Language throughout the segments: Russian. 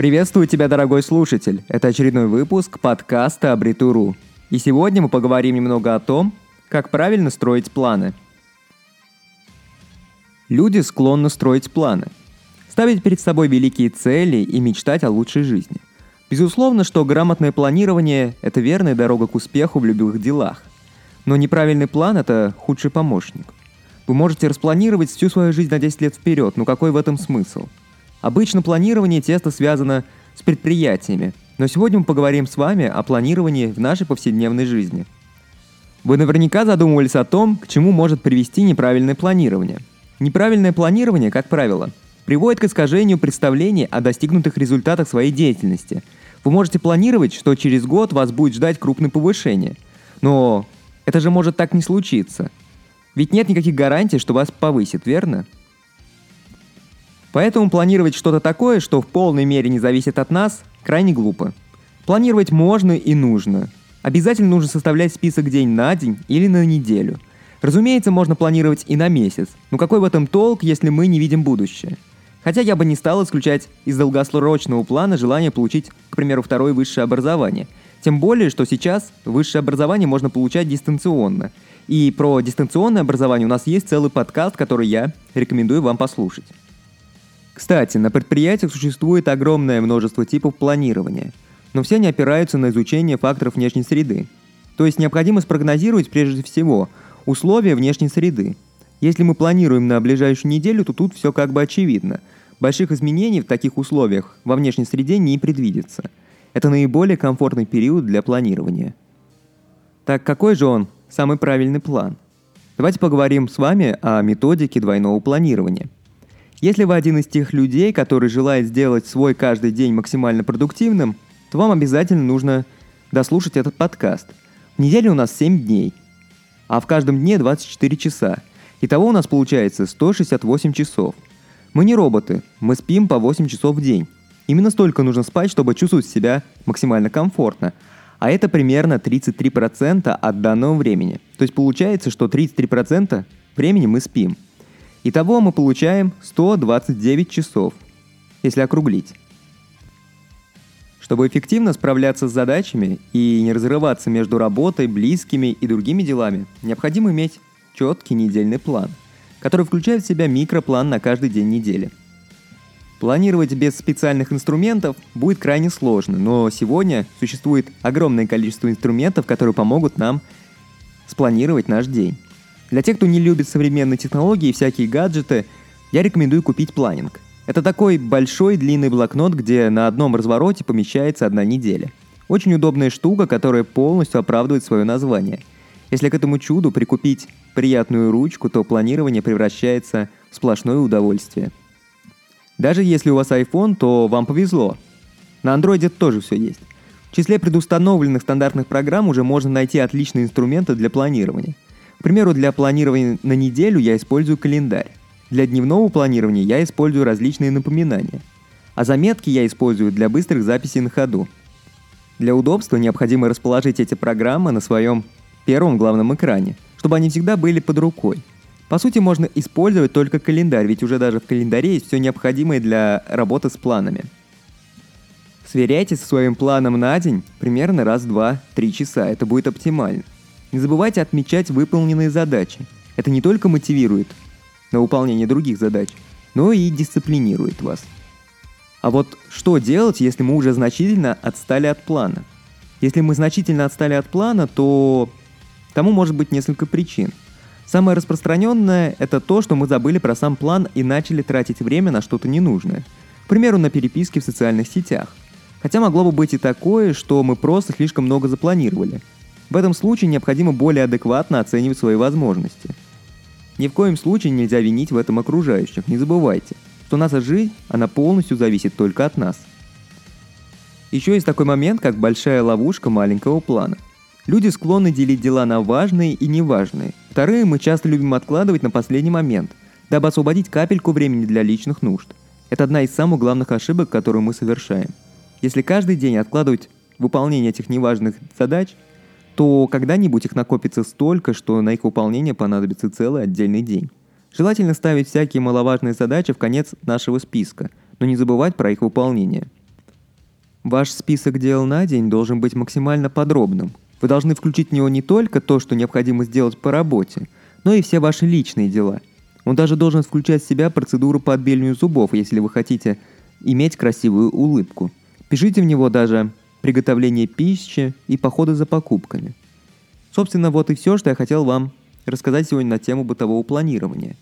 Приветствую тебя, дорогой слушатель. Это очередной выпуск подкаста Абритуру. И сегодня мы поговорим немного о том, как правильно строить планы. Люди склонны строить планы, ставить перед собой великие цели и мечтать о лучшей жизни. Безусловно, что грамотное планирование – это верная дорога к успеху в любых делах. Но неправильный план – это худший помощник. Вы можете распланировать всю свою жизнь на 10 лет вперед, но какой в этом смысл? Обычно планирование тесно связано с предприятиями, но сегодня мы поговорим с вами о планировании в нашей повседневной жизни. Вы наверняка задумывались о том, к чему может привести неправильное планирование. Неправильное планирование, как правило, приводит к искажению представлений о достигнутых результатах своей деятельности. Вы можете планировать, что через год вас будет ждать крупное повышение. Но это же может так не случиться. Ведь нет никаких гарантий, что вас повысят, верно? Поэтому планировать что-то такое, что в полной мере не зависит от нас, крайне глупо. Планировать можно и нужно. Обязательно нужно составлять список день на день или на неделю. Разумеется, можно планировать и на месяц, но какой в этом толк, если мы не видим будущее? Хотя я бы не стал исключать из долгосрочного плана желание получить, к примеру, второе высшее образование. Тем более, что сейчас высшее образование можно получать дистанционно. И про дистанционное образование у нас есть целый подкаст, который я рекомендую вам послушать. Кстати, на предприятиях существует огромное множество типов планирования, но все они опираются на изучение факторов внешней среды. То есть необходимо спрогнозировать прежде всего условия внешней среды. Если мы планируем на ближайшую неделю, то тут все как бы очевидно. Больших изменений в таких условиях во внешней среде не предвидится. Это наиболее комфортный период для планирования. Так какой же он самый правильный план? Давайте поговорим с вами о методике двойного планирования. Если вы один из тех людей, который желает сделать свой каждый день максимально продуктивным, то вам обязательно нужно дослушать этот подкаст. В неделю у нас 7 дней, а в каждом дне 24 часа. Итого у нас получается 168 часов. Мы не роботы, мы спим по 8 часов в день. Именно столько нужно спать, чтобы чувствовать себя максимально комфортно. А это примерно 33% от данного времени. То есть получается, что 33% времени мы спим. Итого мы получаем 129 часов, если округлить. Чтобы эффективно справляться с задачами и не разрываться между работой, близкими и другими делами, необходимо иметь четкий недельный план, который включает в себя микроплан на каждый день недели. Планировать без специальных инструментов будет крайне сложно, но сегодня существует огромное количество инструментов, которые помогут нам спланировать наш день. Для тех, кто не любит современные технологии и всякие гаджеты, я рекомендую купить планинг. Это такой большой длинный блокнот, где на одном развороте помещается одна неделя. Очень удобная штука, которая полностью оправдывает свое название. Если к этому чуду прикупить приятную ручку, то планирование превращается в сплошное удовольствие. Даже если у вас iPhone, то вам повезло. На Android тоже все есть. В числе предустановленных стандартных программ уже можно найти отличные инструменты для планирования. К примеру, для планирования на неделю я использую календарь. Для дневного планирования я использую различные напоминания. А заметки я использую для быстрых записей на ходу. Для удобства необходимо расположить эти программы на своем первом главном экране, чтобы они всегда были под рукой. По сути, можно использовать только календарь, ведь уже даже в календаре есть все необходимое для работы с планами. Сверяйтесь со своим планом на день примерно раз в 2-3 часа, это будет оптимально. Не забывайте отмечать выполненные задачи. Это не только мотивирует на выполнение других задач, но и дисциплинирует вас. А вот что делать, если мы уже значительно отстали от плана? Если мы значительно отстали от плана, то тому может быть несколько причин. Самое распространенное – это то, что мы забыли про сам план и начали тратить время на что-то ненужное. К примеру, на переписки в социальных сетях. Хотя могло бы быть и такое, что мы просто слишком много запланировали. В этом случае необходимо более адекватно оценивать свои возможности. Ни в коем случае нельзя винить в этом окружающих. Не забывайте, что наша жизнь, она полностью зависит только от нас. Еще есть такой момент, как большая ловушка маленького плана. Люди склонны делить дела на важные и неважные. Вторые мы часто любим откладывать на последний момент, дабы освободить капельку времени для личных нужд. Это одна из самых главных ошибок, которую мы совершаем. Если каждый день откладывать выполнение этих неважных задач, то когда-нибудь их накопится столько, что на их выполнение понадобится целый отдельный день. Желательно ставить всякие маловажные задачи в конец нашего списка, но не забывать про их выполнение. Ваш список дел на день должен быть максимально подробным. Вы должны включить в него не только то, что необходимо сделать по работе, но и все ваши личные дела. Он даже должен включать в себя процедуру по отбеливанию зубов, если вы хотите иметь красивую улыбку. Пишите в него даже приготовление пищи и походы за покупками. Собственно, вот и все, что я хотел вам рассказать сегодня на тему бытового планирования.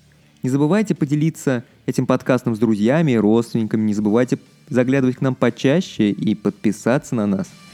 Не забывайте поделиться этим подкастом с друзьями и родственниками, не забывайте заглядывать к нам почаще и подписаться на нас.